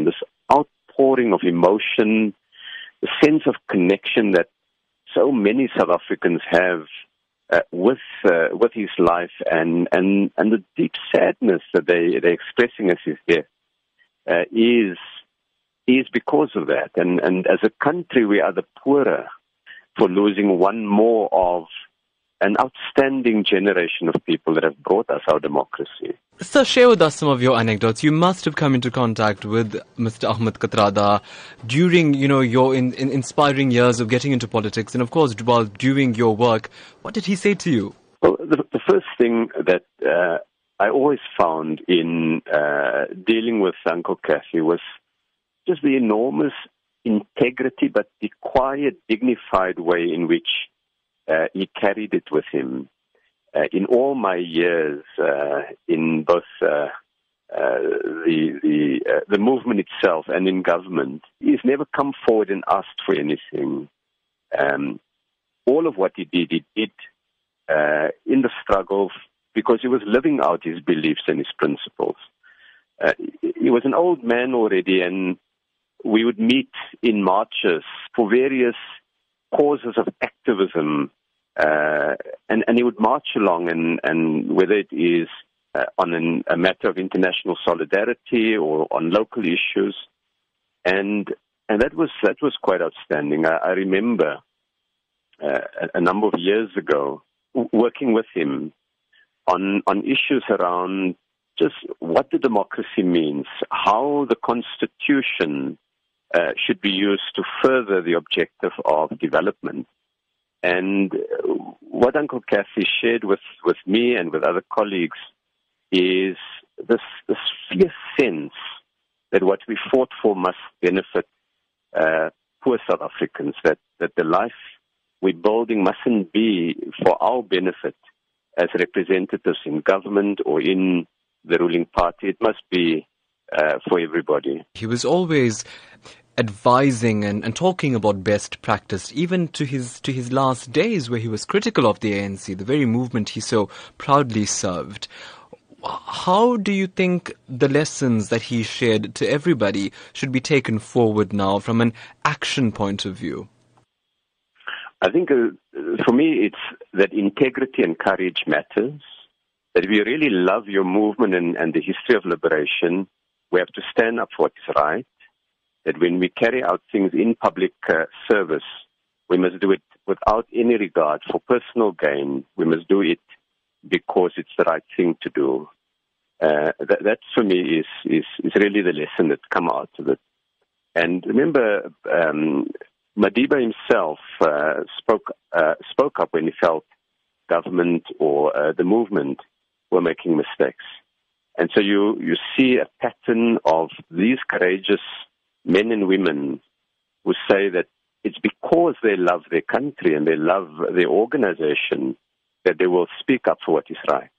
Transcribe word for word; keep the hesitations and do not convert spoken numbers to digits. This outpouring of emotion, the sense of connection that so many South Africans have uh, with uh, with his life, and, and and the deep sadness that they they're expressing as his death uh, is is because of that. And and as a country, we are the poorer for losing one more of an outstanding generation of people that have brought us our democracy. So share with us some of your anecdotes. You must have come into contact with Mister Ahmed Kathrada during, you know, your in, in inspiring years of getting into politics, and of course while doing your work. What did he say to you? Well, the, the first thing that uh, I always found in uh, dealing with Uncle Kathy was just the enormous integrity, but the quiet, dignified way in which Uh, he carried it with him. Uh, in all my years, uh, in both uh, uh, the the, uh, the movement itself and in government, he's never come forward and asked for anything. Um, all of what he did, he did uh, in the struggle because he was living out his beliefs and his principles. Uh, he was an old man already, and we would meet in marches for various causes of activism. Uh, and, and he would march along, and, and whether it is uh, on an, a matter of international solidarity or on local issues, and and that was that was quite outstanding. I, I remember uh, a number of years ago working with him on on issues around just what the democracy means, how the Constitution uh, should be used to further the objective of development. And what Uncle Kathy shared with, with me and with other colleagues is this, this fierce sense that what we fought for must benefit uh, poor South Africans, that, that the life we're building mustn't be for our benefit as representatives in government or in the ruling party. It must be uh, for everybody. He was always advising and, and talking about best practice, even to his to his last days, where he was critical of the A N C, the very movement he so proudly served. How do you think the lessons that he shared to everybody should be taken forward now from an action point of view? I think uh, for me it's that integrity and courage matters, that if you really love your movement and, and the history of liberation, we have to stand up for what is right. That when we carry out things in public uh, service, we must do it without any regard for personal gain. We must do it because it's the right thing to do. Uh, that, that, for me, is, is, is really the lesson that's come out of it. And remember, um, Madiba himself uh, spoke, uh, spoke up when he felt government or uh, the movement were making mistakes. And so you, you see a pattern of these courageous men and women who say that it's because they love their country and they love their organization that they will speak up for what is right.